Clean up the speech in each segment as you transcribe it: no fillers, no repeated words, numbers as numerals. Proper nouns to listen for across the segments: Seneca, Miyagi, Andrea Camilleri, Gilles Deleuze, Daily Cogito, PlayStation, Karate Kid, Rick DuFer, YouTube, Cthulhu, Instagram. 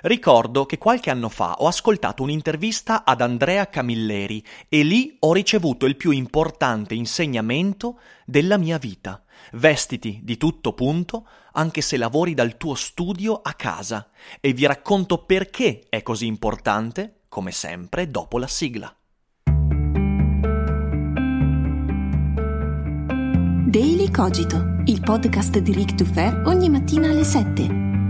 Ricordo che qualche anno fa ho ascoltato un'intervista ad Andrea Camilleri e lì ho ricevuto il più importante insegnamento della mia vita. Vestiti di tutto punto, anche se lavori dal tuo studio a casa, e vi racconto perché è così importante, come sempre, dopo la sigla. Daily Cogito, il podcast di Rick DuFer ogni mattina alle 7.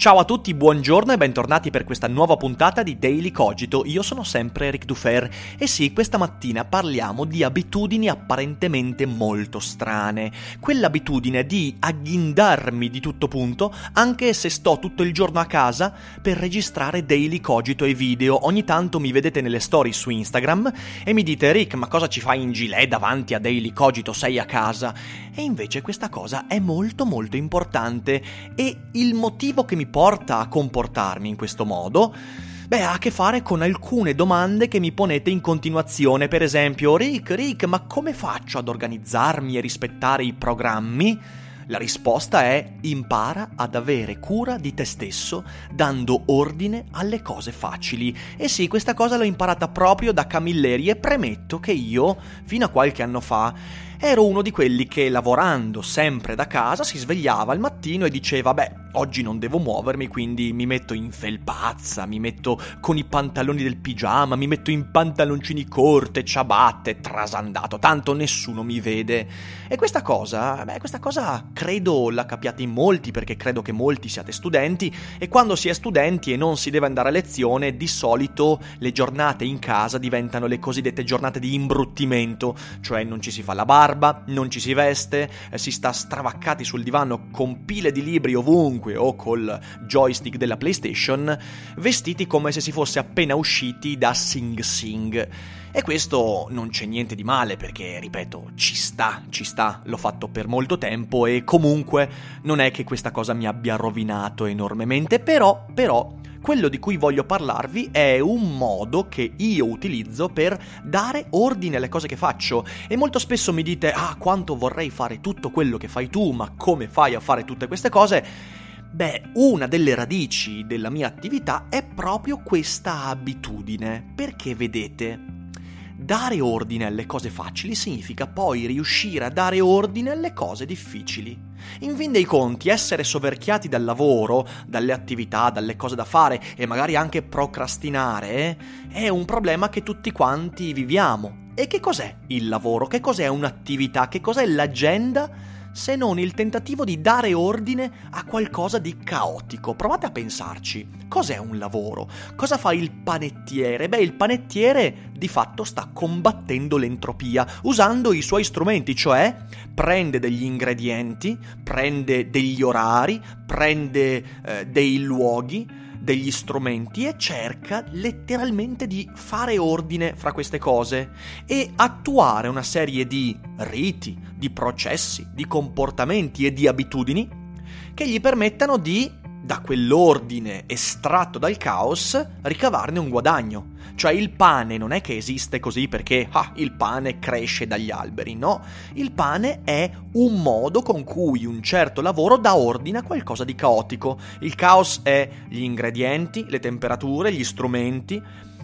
Ciao a tutti, buongiorno e bentornati per questa nuova puntata di Daily Cogito. Io sono sempre Rick DuFer e sì, questa mattina parliamo di abitudini apparentemente molto strane. Quell'abitudine di agghindarmi di tutto punto, anche se sto tutto il giorno a casa, per registrare Daily Cogito e video. Ogni tanto mi vedete nelle stories su Instagram e mi dite: Rick, ma cosa ci fai in gilet davanti a Daily Cogito? Sei a casa? E invece questa cosa è molto molto importante, e il motivo che mi porta a comportarmi in questo modo ha a che fare con alcune domande che mi ponete in continuazione. Per esempio: Rick, ma come faccio ad organizzarmi e rispettare i programmi? La risposta è: impara ad avere cura di te stesso, dando ordine alle cose facili. E sì, questa cosa l'ho imparata proprio da Camilleri, e premetto che io, fino a qualche anno fa, ero uno di quelli che, lavorando sempre da casa, si svegliava al mattino e diceva: oggi non devo muovermi, quindi mi metto in felpazza, mi metto con i pantaloni del pigiama, mi metto in pantaloncini corte, ciabatte, trasandato, tanto nessuno mi vede. E questa cosa credo la capiate in molti, perché credo che molti siate studenti, e quando si è studenti e non si deve andare a lezione, di solito le giornate in casa diventano le cosiddette giornate di imbruttimento, cioè non ci si fa la barba, non ci si veste, si sta stravaccati sul divano con pile di libri ovunque o col joystick della PlayStation, vestiti come se si fosse appena usciti da Sing Sing. E questo non c'è niente di male, perché, ripeto, ci sta, l'ho fatto per molto tempo e comunque non è che questa cosa mi abbia rovinato enormemente, però quello di cui voglio parlarvi è un modo che io utilizzo per dare ordine alle cose che faccio. E molto spesso mi dite: quanto vorrei fare tutto quello che fai tu, ma come fai a fare tutte queste cose? Una delle radici della mia attività è proprio questa abitudine, perché vedete, dare ordine alle cose facili significa poi riuscire a dare ordine alle cose difficili. In fin dei conti, essere soverchiati dal lavoro, dalle attività, dalle cose da fare e magari anche procrastinare è un problema che tutti quanti viviamo. E che cos'è il lavoro? Che cos'è un'attività? Che cos'è l'agenda, se non il tentativo di dare ordine a qualcosa di caotico? Provate a pensarci. Cos'è un lavoro? Cosa fa il panettiere? Il panettiere di fatto sta combattendo l'entropia usando i suoi strumenti, cioè prende degli ingredienti, prende degli orari, prende dei luoghi, degli strumenti, e cerca letteralmente di fare ordine fra queste cose e attuare una serie di riti, di processi, di comportamenti e di abitudini che gli permettano di, da quell'ordine estratto dal caos, ricavarne un guadagno. Cioè il pane non è che esiste così perché il pane cresce dagli alberi, no? Il pane è un modo con cui un certo lavoro dà ordine a qualcosa di caotico. Il caos è gli ingredienti, le temperature, gli strumenti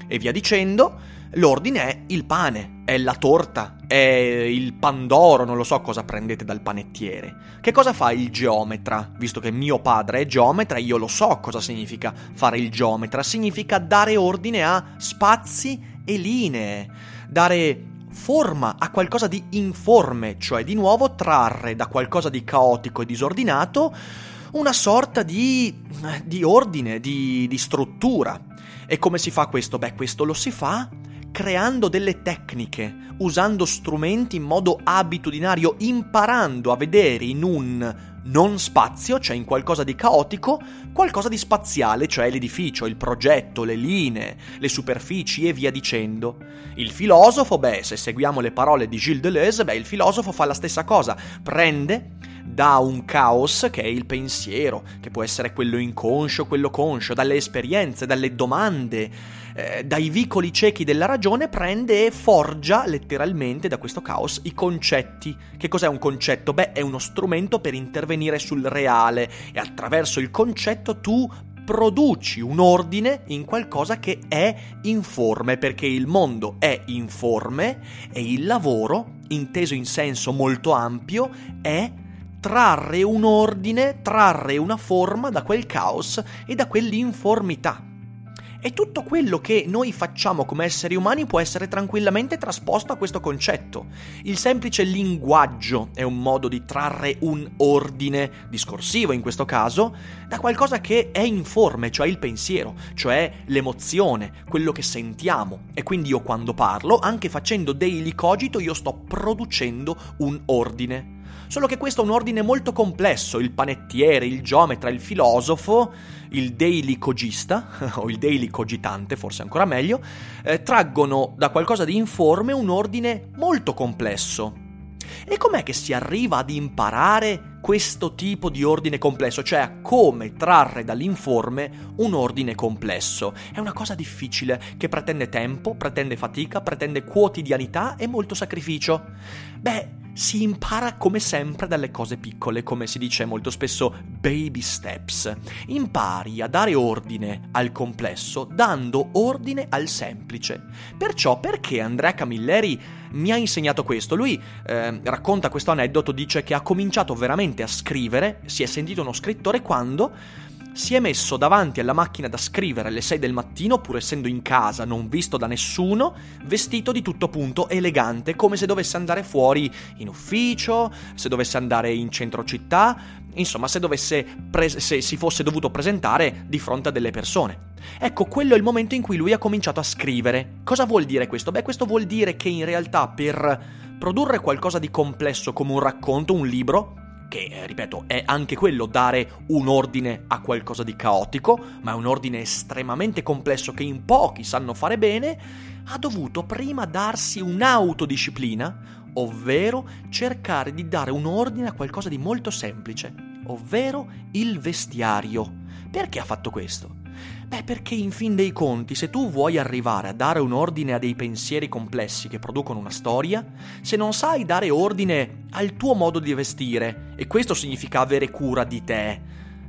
e via dicendo. L'ordine è il pane, è la torta, è il pandoro, non lo so cosa prendete dal panettiere. Che cosa fa il geometra? Visto che mio padre è geometra, io lo so cosa significa fare il geometra. Significa dare ordine a spazi e linee, dare forma a qualcosa di informe, cioè di nuovo trarre da qualcosa di caotico e disordinato una sorta di ordine, di struttura. E come si fa questo? Questo lo si fa creando delle tecniche, usando strumenti in modo abitudinario, imparando a vedere in un non spazio, cioè in qualcosa di caotico, qualcosa di spaziale, cioè l'edificio, il progetto, le linee, le superfici e via dicendo. Il filosofo, se seguiamo le parole di Gilles Deleuze, il filosofo fa la stessa cosa, prende da un caos che è il pensiero, che può essere quello inconscio, quello conscio, dalle esperienze, dalle domande, dai vicoli ciechi della ragione, prende e forgia letteralmente da questo caos i concetti. Che cos'è un concetto? È uno strumento per intervenire sul reale e attraverso il concetto tu produci un ordine in qualcosa che è informe, perché il mondo è informe e il lavoro, inteso in senso molto ampio, è trarre un ordine, trarre una forma da quel caos e da quell'informità. E tutto quello che noi facciamo come esseri umani può essere tranquillamente trasposto a questo concetto. Il semplice linguaggio è un modo di trarre un ordine, discorsivo in questo caso, da qualcosa che è informe, cioè il pensiero, cioè l'emozione, quello che sentiamo. E quindi io quando parlo, anche facendo Daily Cogito, io sto producendo un ordine. Solo che questo è un ordine molto complesso, il panettiere, il geometra, il filosofo, il daily cogista, o il daily cogitante, forse ancora meglio, traggono da qualcosa di informe un ordine molto complesso. E com'è che si arriva ad imparare questo tipo di ordine complesso, cioè a come trarre dall'informe un ordine complesso? È una cosa difficile che pretende tempo, pretende fatica, pretende quotidianità e molto sacrificio. Si impara come sempre dalle cose piccole, come si dice molto spesso baby steps. Impari a dare ordine al complesso dando ordine al semplice. Perciò perché Andrea Camilleri mi ha insegnato questo? Lui racconta questo aneddoto, dice che ha cominciato veramente a scrivere, si è sentito uno scrittore quando si è messo davanti alla macchina da scrivere alle 6 del mattino, pur essendo in casa, non visto da nessuno, vestito di tutto punto, elegante, come se dovesse andare fuori in ufficio, se dovesse andare in centro città, insomma se dovesse se si fosse dovuto presentare di fronte a delle persone. Ecco, quello è il momento in cui lui ha cominciato a scrivere. Cosa vuol dire questo? Questo vuol dire che in realtà per produrre qualcosa di complesso come un racconto, un libro, che, ripeto, è anche quello dare un ordine a qualcosa di caotico, ma è un ordine estremamente complesso che in pochi sanno fare bene, ha dovuto prima darsi un'autodisciplina, ovvero cercare di dare un ordine a qualcosa di molto semplice, ovvero il vestiario. Perché ha fatto questo? Perché in fin dei conti, se tu vuoi arrivare a dare un ordine a dei pensieri complessi che producono una storia, se non sai dare ordine al tuo modo di vestire, e questo significa avere cura di te,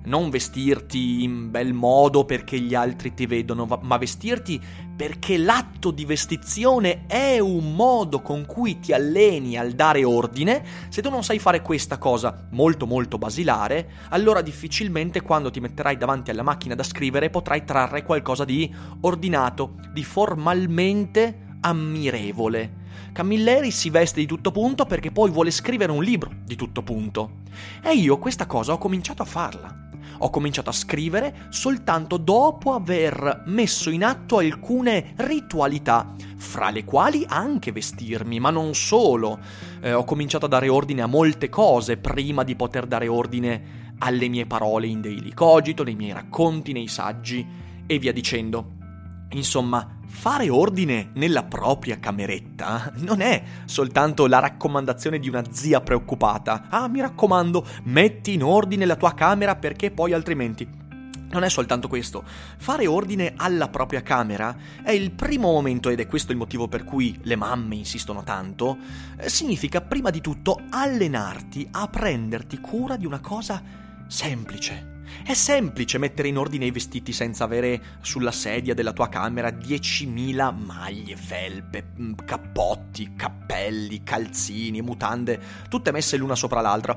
non vestirti in bel modo perché gli altri ti vedono, ma vestirti perché l'atto di vestizione è un modo con cui ti alleni al dare ordine. Se tu non sai fare questa cosa molto molto basilare, allora difficilmente quando ti metterai davanti alla macchina da scrivere potrai trarre qualcosa di ordinato, di formalmente ammirevole. Camilleri si veste di tutto punto perché poi vuole scrivere un libro di tutto punto. E io questa cosa ho cominciato a farla. Ho cominciato a scrivere soltanto dopo aver messo in atto alcune ritualità, fra le quali anche vestirmi, ma non solo. Ho cominciato a dare ordine a molte cose prima di poter dare ordine alle mie parole in Daily Cogito, nei miei racconti, nei saggi e via dicendo. Insomma, fare ordine nella propria cameretta non è soltanto la raccomandazione di una zia preoccupata. Ah, mi raccomando, metti in ordine la tua camera perché poi altrimenti. Non è soltanto questo. Fare ordine alla propria camera è il primo momento, ed è questo il motivo per cui le mamme insistono tanto, significa prima di tutto allenarti a prenderti cura di una cosa semplice. È semplice mettere in ordine i vestiti senza avere sulla sedia della tua camera 10.000 maglie, felpe, cappotti, cappelli, calzini, mutande, tutte messe l'una sopra l'altra,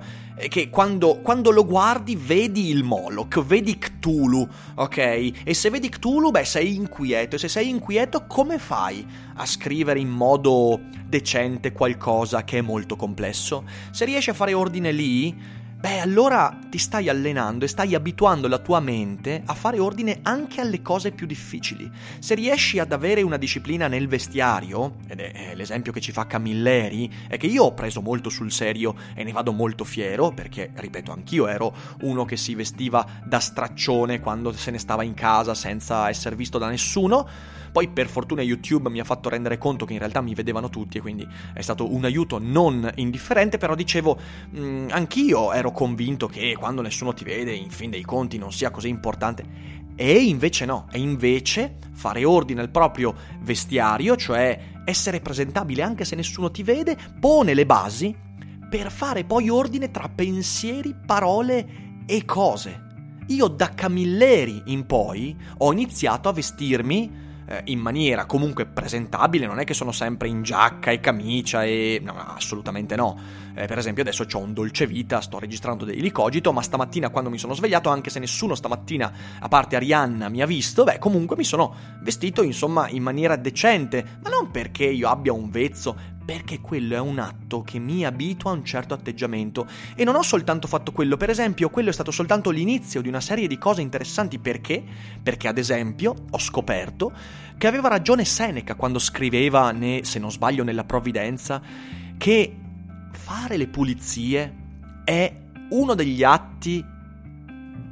che quando lo guardi vedi il Moloch, vedi Cthulhu, ok? E se vedi Cthulhu, sei inquieto, e se sei inquieto come fai a scrivere in modo decente qualcosa che è molto complesso? Se riesci a fare ordine lì, beh, allora ti stai allenando e stai abituando la tua mente a fare ordine anche alle cose più difficili. Se riesci ad avere una disciplina nel vestiario, ed è l'esempio che ci fa Camilleri, è che io ho preso molto sul serio e ne vado molto fiero, perché, ripeto, anch'io ero uno che si vestiva da straccione quando se ne stava in casa senza essere visto da nessuno. Poi per fortuna YouTube mi ha fatto rendere conto che in realtà mi vedevano tutti e quindi è stato un aiuto non indifferente, però dicevo, anch'io ero convinto che quando nessuno ti vede in fin dei conti non sia così importante. E invece no, e invece fare ordine al proprio vestiario, cioè essere presentabile anche se nessuno ti vede, pone le basi per fare poi ordine tra pensieri, parole e cose. Io da Camilleri in poi ho iniziato a vestirmi in maniera comunque presentabile, non è che sono sempre in giacca e camicia e... no, assolutamente no. Per esempio adesso c'ho un dolcevita, sto registrando Daily Cogito, ma stamattina quando mi sono svegliato, anche se nessuno stamattina, a parte Arianna, mi ha visto, beh, comunque mi sono vestito, insomma, in maniera decente, ma non perché io abbia un vezzo, perché quello è un atto che mi abitua a un certo atteggiamento. E non ho soltanto fatto quello, per esempio, quello è stato soltanto l'inizio di una serie di cose interessanti. Perché? Perché ad esempio ho scoperto che aveva ragione Seneca quando scriveva, se non sbaglio, nella Provvidenza, che fare le pulizie è uno degli atti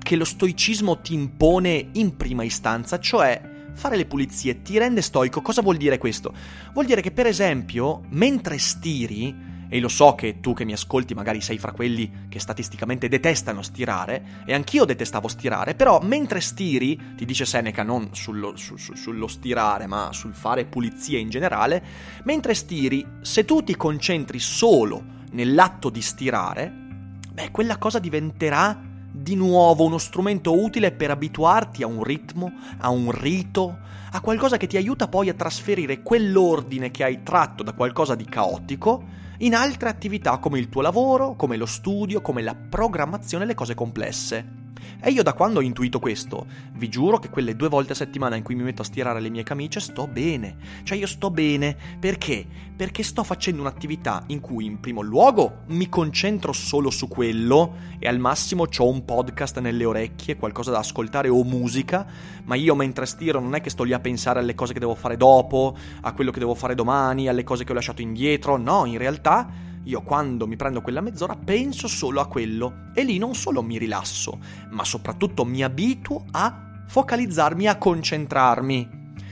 che lo stoicismo ti impone in prima istanza, cioè fare le pulizie ti rende stoico. Cosa vuol dire questo? Vuol dire che, per esempio, mentre stiri, e lo so che tu che mi ascolti magari sei fra quelli che statisticamente detestano stirare, e anch'io detestavo stirare, però mentre stiri, ti dice Seneca non sullo stirare, ma sul fare pulizie in generale, mentre stiri, se tu ti concentri solo nell'atto di stirare, beh, quella cosa diventerà di nuovo uno strumento utile per abituarti a un ritmo, a un rito, a qualcosa che ti aiuta poi a trasferire quell'ordine che hai tratto da qualcosa di caotico in altre attività come il tuo lavoro, come lo studio, come la programmazione, le cose complesse. E io da quando ho intuito questo, vi giuro che quelle 2 volte a settimana in cui mi metto a stirare le mie camicie sto bene. Cioè io sto bene, perché? Perché sto facendo un'attività in cui in primo luogo mi concentro solo su quello e al massimo c'ho un podcast nelle orecchie, qualcosa da ascoltare o musica, ma io mentre stiro non è che sto lì a pensare alle cose che devo fare dopo, a quello che devo fare domani, alle cose che ho lasciato indietro, no, in realtà... io quando mi prendo quella mezz'ora penso solo a quello e lì non solo mi rilasso, ma soprattutto mi abituo a focalizzarmi, a concentrarmi,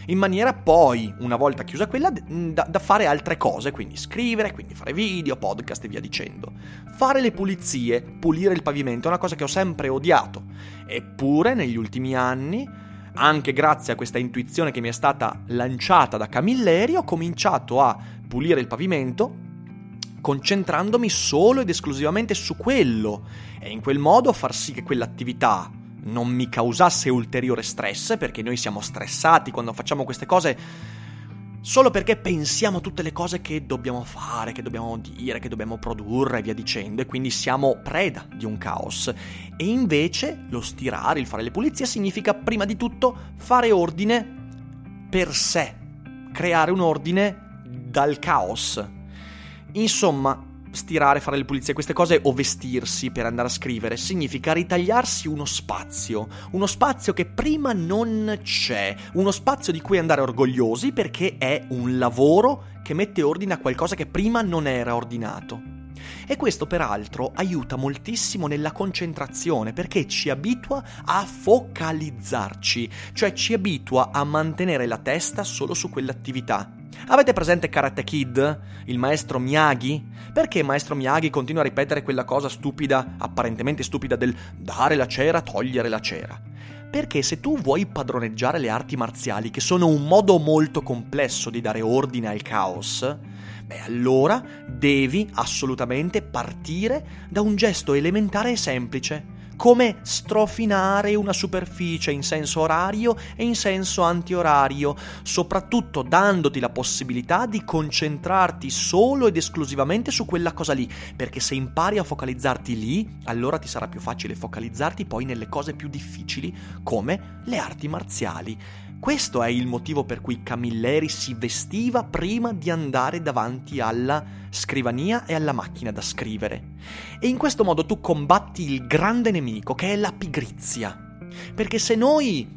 in maniera poi, una volta chiusa quella, da fare altre cose, quindi scrivere, quindi fare video, podcast e via dicendo. Fare le pulizie, pulire il pavimento, è una cosa che ho sempre odiato, eppure negli ultimi anni, anche grazie a questa intuizione che mi è stata lanciata da Camilleri, ho cominciato a pulire il pavimento, concentrandomi solo ed esclusivamente su quello, e in quel modo far sì che quell'attività non mi causasse ulteriore stress, perché noi siamo stressati quando facciamo queste cose solo perché pensiamo tutte le cose che dobbiamo fare, che dobbiamo dire, che dobbiamo produrre e via dicendo, e quindi siamo preda di un caos. E invece lo stirare, il fare le pulizie significa prima di tutto fare ordine per sé, creare un ordine dal caos. Insomma, stirare, fare le pulizie, queste cose, o vestirsi per andare a scrivere, significa ritagliarsi uno spazio che prima non c'è, uno spazio di cui andare orgogliosi perché è un lavoro che mette ordine a qualcosa che prima non era ordinato. E questo peraltro aiuta moltissimo nella concentrazione, perché ci abitua a focalizzarci, cioè ci abitua a mantenere la testa solo su quell'attività. Avete presente Karate Kid? Il maestro Miyagi? Perché maestro Miyagi continua a ripetere quella cosa stupida, apparentemente stupida, del dare la cera, togliere la cera? Perché se tu vuoi padroneggiare le arti marziali, che sono un modo molto complesso di dare ordine al caos, beh, allora devi assolutamente partire da un gesto elementare e semplice, come strofinare una superficie in senso orario e in senso antiorario, soprattutto dandoti la possibilità di concentrarti solo ed esclusivamente su quella cosa lì, perché se impari a focalizzarti lì, allora ti sarà più facile focalizzarti poi nelle cose più difficili, come le arti marziali. Questo è il motivo per cui Camilleri si vestiva prima di andare davanti alla scrivania e alla macchina da scrivere. E in questo modo tu combatti il grande nemico, che è la pigrizia. Perché se noi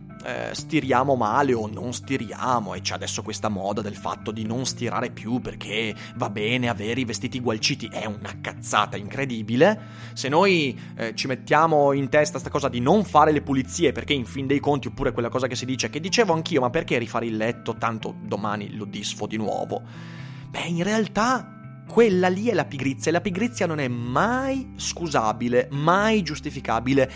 stiriamo male o non stiriamo, e c'è adesso questa moda del fatto di non stirare più perché va bene avere i vestiti gualciti, è una cazzata incredibile. Se noi ci mettiamo in testa sta cosa di non fare le pulizie perché in fin dei conti, oppure quella cosa che si dice, che dicevo anch'io, ma perché rifare il letto, tanto domani lo disfo di nuovo, beh, in realtà quella lì è la pigrizia, e la pigrizia non è mai scusabile, mai giustificabile.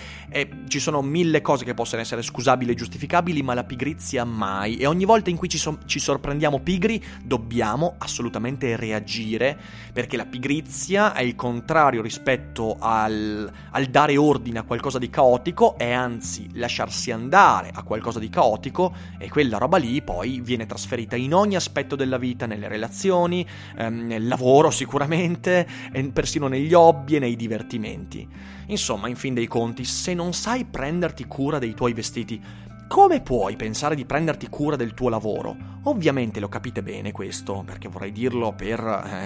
Ci sono mille cose che possono essere scusabili e giustificabili, ma la pigrizia mai. E ogni volta in cui ci sorprendiamo pigri, dobbiamo assolutamente reagire, perché la pigrizia è il contrario rispetto al dare ordine a qualcosa di caotico, è anzi lasciarsi andare a qualcosa di caotico, e quella roba lì poi viene trasferita in ogni aspetto della vita, nelle relazioni, nel lavoro sicuramente, e persino negli hobby e nei divertimenti. Insomma, in fin dei conti, se non sai prenderti cura dei tuoi vestiti, come puoi pensare di prenderti cura del tuo lavoro? Ovviamente lo capite bene questo, perché vorrei dirlo per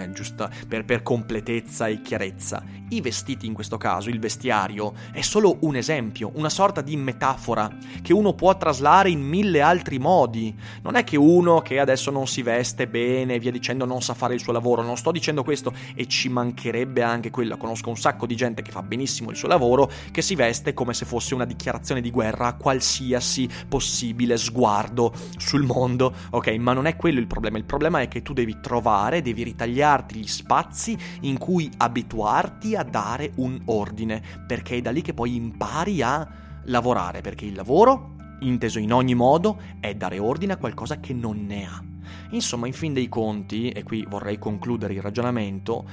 completezza e chiarezza. I vestiti, in questo caso il vestiario, è solo un esempio, una sorta di metafora che uno può traslare in mille altri modi. Non è che uno che adesso non si veste bene e via dicendo non sa fare il suo lavoro, non sto dicendo questo, e ci mancherebbe anche quello. Conosco un sacco di gente che fa benissimo il suo lavoro, che si veste come se fosse una dichiarazione di guerra a qualsiasi possibile sguardo sul mondo, ok? Ma non è quello il problema. Il problema è che tu devi trovare, devi ritagliarti gli spazi in cui abituarti a dare un ordine, perché è da lì che poi impari a lavorare, perché il lavoro, inteso in ogni modo, è dare ordine a qualcosa che non ne ha. Insomma, in fin dei conti, e qui vorrei concludere il ragionamento,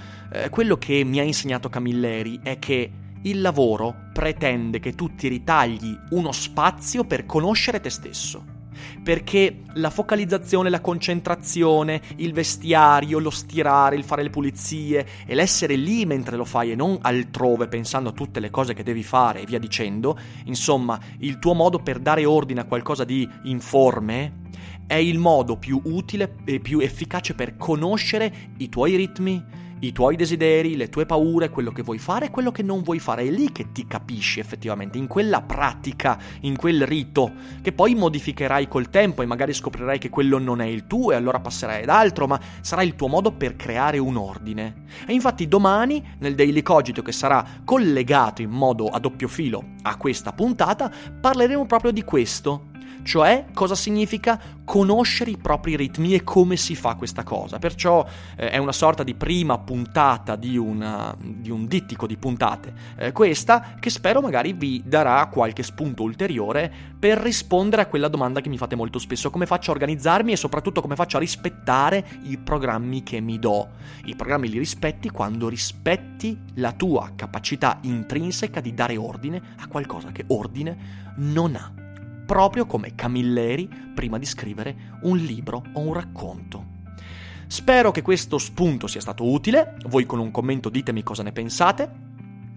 quello che mi ha insegnato Camilleri è che il lavoro pretende che tu ti ritagli uno spazio per conoscere te stesso, perché la focalizzazione, la concentrazione, il vestiario, lo stirare, il fare le pulizie e l'essere lì mentre lo fai e non altrove pensando a tutte le cose che devi fare e via dicendo, insomma, il tuo modo per dare ordine a qualcosa di informe è il modo più utile e più efficace per conoscere i tuoi ritmi, i tuoi desideri, le tue paure, quello che vuoi fare e quello che non vuoi fare. È lì che ti capisci effettivamente, in quella pratica, in quel rito, che poi modificherai col tempo e magari scoprirai che quello non è il tuo e allora passerai ad altro, ma sarà il tuo modo per creare un ordine. E infatti domani, nel Daily Cogito, che sarà collegato in modo a doppio filo a questa puntata, parleremo proprio di questo. Cioè, cosa significa conoscere i propri ritmi e come si fa questa cosa. Perciò è una sorta di prima puntata di un dittico di puntate, questa, che spero magari vi darà qualche spunto ulteriore per rispondere a quella domanda che mi fate molto spesso: come faccio a organizzarmi e soprattutto come faccio a rispettare i programmi che mi do. I programmi li rispetti quando rispetti la tua capacità intrinseca di dare ordine a qualcosa che ordine non ha, proprio come Camilleri prima di scrivere un libro o un racconto. Spero che questo spunto sia stato utile. Voi con un commento ditemi cosa ne pensate.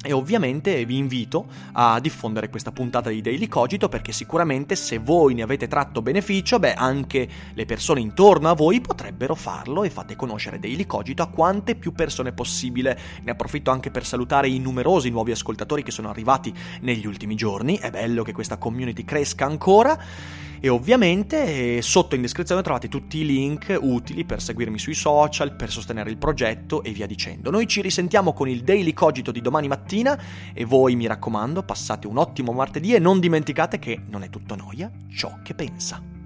E ovviamente vi invito a diffondere questa puntata di Daily Cogito, perché sicuramente se voi ne avete tratto beneficio, beh, anche le persone intorno a voi potrebbero farlo, e fate conoscere Daily Cogito a quante più persone possibile. Ne approfitto anche per salutare i numerosi nuovi ascoltatori che sono arrivati negli ultimi giorni. È bello che questa community cresca ancora. E ovviamente sotto in descrizione trovate tutti i link utili per seguirmi sui social, per sostenere il progetto e via dicendo. Noi ci risentiamo con il Daily Cogito di domani mattina, e voi, mi raccomando, passate un ottimo martedì e non dimenticate che non è tutto noia ciò che pensa.